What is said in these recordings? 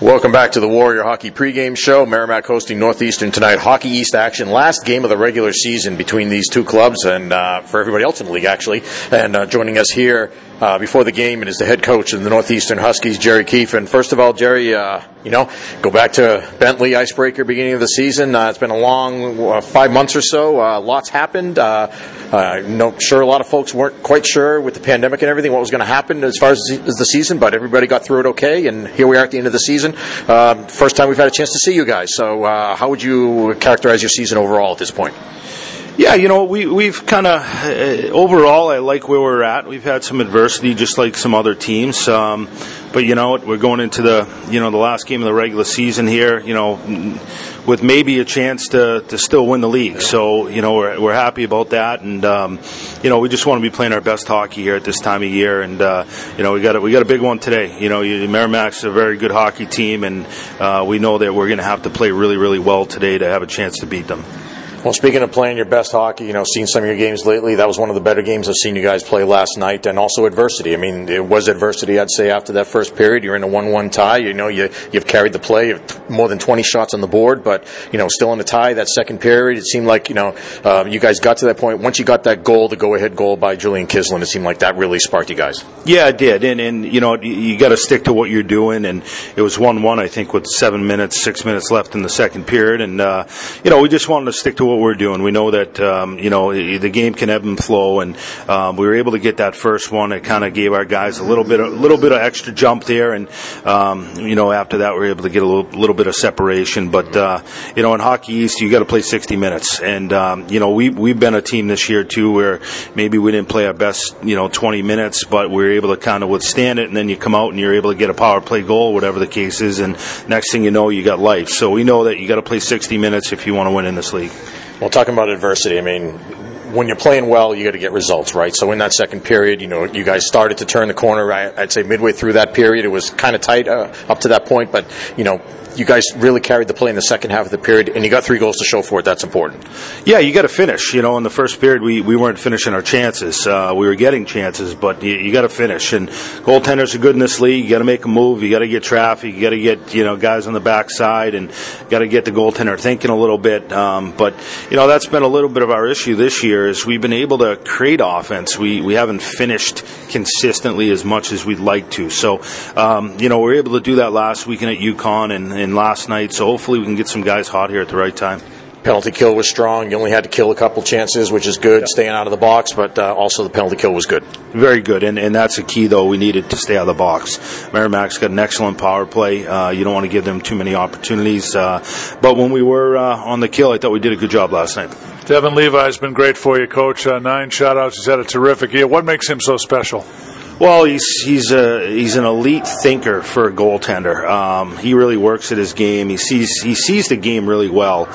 Welcome back to the Warrior Hockey pregame show. Merrimack hosting Northeastern tonight. Hockey East action. Last game of the regular season between these two clubs and for everybody else in the league, actually. And joining us here before the game is the head coach of the Northeastern Huskies, Jerry Keefe. And first of all, Jerry, go back to Bentley icebreaker beginning of the season. It's been a long 5 months or so. Lots happened. Sure, a lot of folks weren't quite sure with the pandemic and everything what was going to happen as far as the season, but everybody got through it okay. And here we are at the end of the season. First time we've had a chance to see you guys, so how would you characterize your season overall at this point? Yeah, we've kind of overall I like where we're at. We've had some adversity just like some other teams, but you know what, we're going into the last game of the regular season here, with maybe a chance to still win the league. So, we're happy about that, and we just want to be playing our best hockey here at this time of year, and we got a big one today. Merrimack's a very good hockey team, and we know that we're going to have to play really, really well today to have a chance to beat them. Well, speaking of playing your best hockey, seen some of your games lately. That was one of the better games I've seen you guys play last night, and also adversity. I mean, it was adversity, I'd say, after that first period. You're in a 1-1 tie. You've carried the play. You have more than 20 shots on the board, but, still in a tie that second period. It seemed like, you guys got to that point. Once you got that goal, the go-ahead goal by Julian Kislin, it seemed like that really sparked you guys. Yeah, it did. And you got to stick to what you're doing. And it was 1-1, I think, with 6 minutes left in the second period. And, we just wanted to stick to what we're doing. We know that the game can ebb and flow, and we were able to get that first one. It kind of gave our guys a little bit of extra jump there, and after that we were able to get a little bit of separation. But in Hockey East you got to play 60 minutes, and we've been a team this year too where maybe we didn't play our best 20 minutes, but we were able to kind of withstand it, and then you come out and you're able to get a power play goal, whatever the case is, and next thing you know you got life. So we know that you got to play 60 minutes if you want to win in this league. Well, talking about adversity, I mean, when you're playing well, you got to get results, right? So in that second period, you guys started to turn the corner. I'd say midway through that period, it was kind of tight up to that point, but, you guys really carried the play in the second half of the period, and you got 3 goals to show for it. That's important. Yeah, you got to finish. In the first period, we weren't finishing our chances. We were getting chances, but you got to finish. And goaltenders are good in this league. You got to make a move. You got to get traffic. You got to get guys on the backside, and got to get the goaltender thinking a little bit. But that's been a little bit of our issue this year is we've been able to create offense. We haven't finished consistently as much as we'd like to. So we were able to do that last weekend at UConn and last night, so hopefully we can get some guys hot here at the right time. Penalty kill was strong. You only had to kill a couple chances, which is good, staying out of the box, but also the penalty kill was good. Very good, and that's the key, though. We needed to stay out of the box. Merrimack's got an excellent power play. You don't want to give them too many opportunities. But when we were on the kill, I thought we did a good job last night. Devin Levi's been great for you, Coach. 9 shutouts. He's had a terrific year. What makes him so special? Well, he's an elite thinker for a goaltender. He really works at his game. He sees the game really well.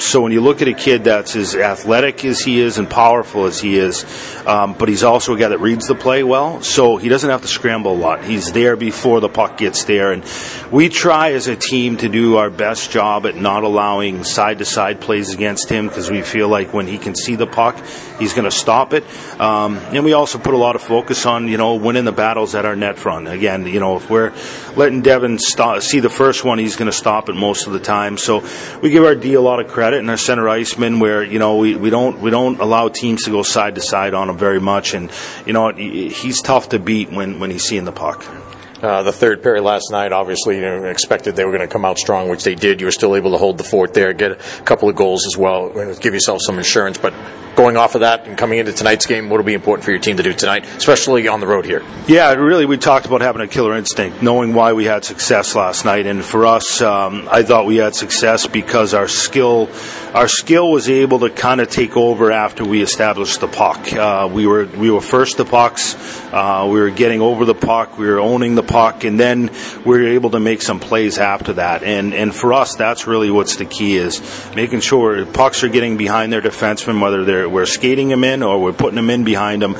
So when you look at a kid that's as athletic as he is and powerful as he is, but he's also a guy that reads the play well, so he doesn't have to scramble a lot. He's there before the puck gets there. And we try as a team to do our best job at not allowing side-to-side plays against him because we feel like when he can see the puck, he's going to stop it. And we also put a lot of focus on winning the battles at our net front. Again, if we're letting Devin see the first one, he's going to stop it most of the time. So we give our D a lot of credit, and our center iceman, where we don't allow teams to go side to side on him very much, and he's tough to beat when he's seeing the puck. The third period last night, obviously, expected they were going to come out strong, which they did. You were still able to hold the fort there, get a couple of goals as well, give yourself some insurance. But going off of that and coming into tonight's game, what will be important for your team to do tonight, especially on the road here? Yeah, really, we talked about having a killer instinct, knowing why we had success last night. And for us, I thought we had success because our skill was able to kind of take over after we established the puck. We were first to pucks. We were getting over the puck. We were owning the puck, and then we were able to make some plays after that. And for us, that's really what's the key is making sure pucks are getting behind their defensemen, whether they're we're skating them in or we're putting them in behind them.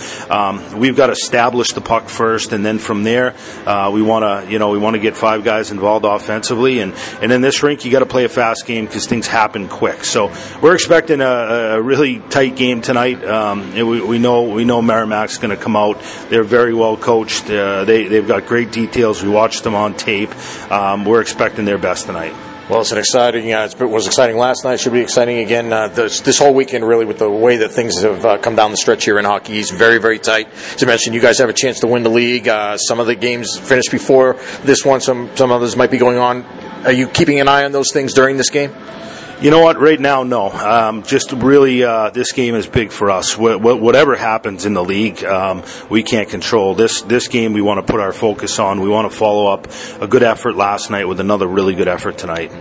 We've got to establish the puck first, and then from there we want to get five guys involved offensively. And in this rink, you got to play a fast game because things happen quick. So we're expecting a really tight game tonight. We know Merrimack's going to come out. They're very well coached. They've got great details. We watched them on tape. We're expecting their best tonight. Well, it's an exciting. It was exciting last night. Should be exciting again this whole weekend, really, with the way that things have come down the stretch here in Hockey East. Very, very tight. As I mentioned, you guys have a chance to win the league. Some of the games finished before this one. Some others might be going on. Are you keeping an eye on those things during this game? You know what? Right now, no. This game is big for us. Whatever happens in the league, we can't control. This game we want to put our focus on. We want to follow up a good effort last night with another really good effort tonight.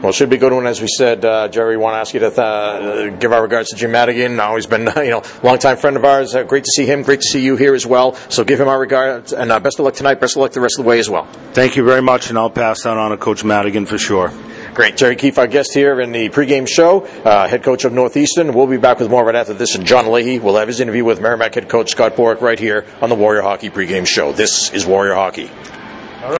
Well, it should be a good one, as we said. Jerry, want to ask you to give our regards to Jim Madigan. Always been, a longtime friend of ours. Great to see him. Great to see you here as well. So give him our regards, and best of luck tonight. Best of luck the rest of the way as well. Thank you very much, and I'll pass that on to Coach Madigan for sure. Great. Jerry Keefe, our guest here in the pregame show, head coach of Northeastern. We'll be back with more right after this. And John Leahy will have his interview with Merrimack head coach Scott Borick right here on the Warrior Hockey pregame show. This is Warrior Hockey.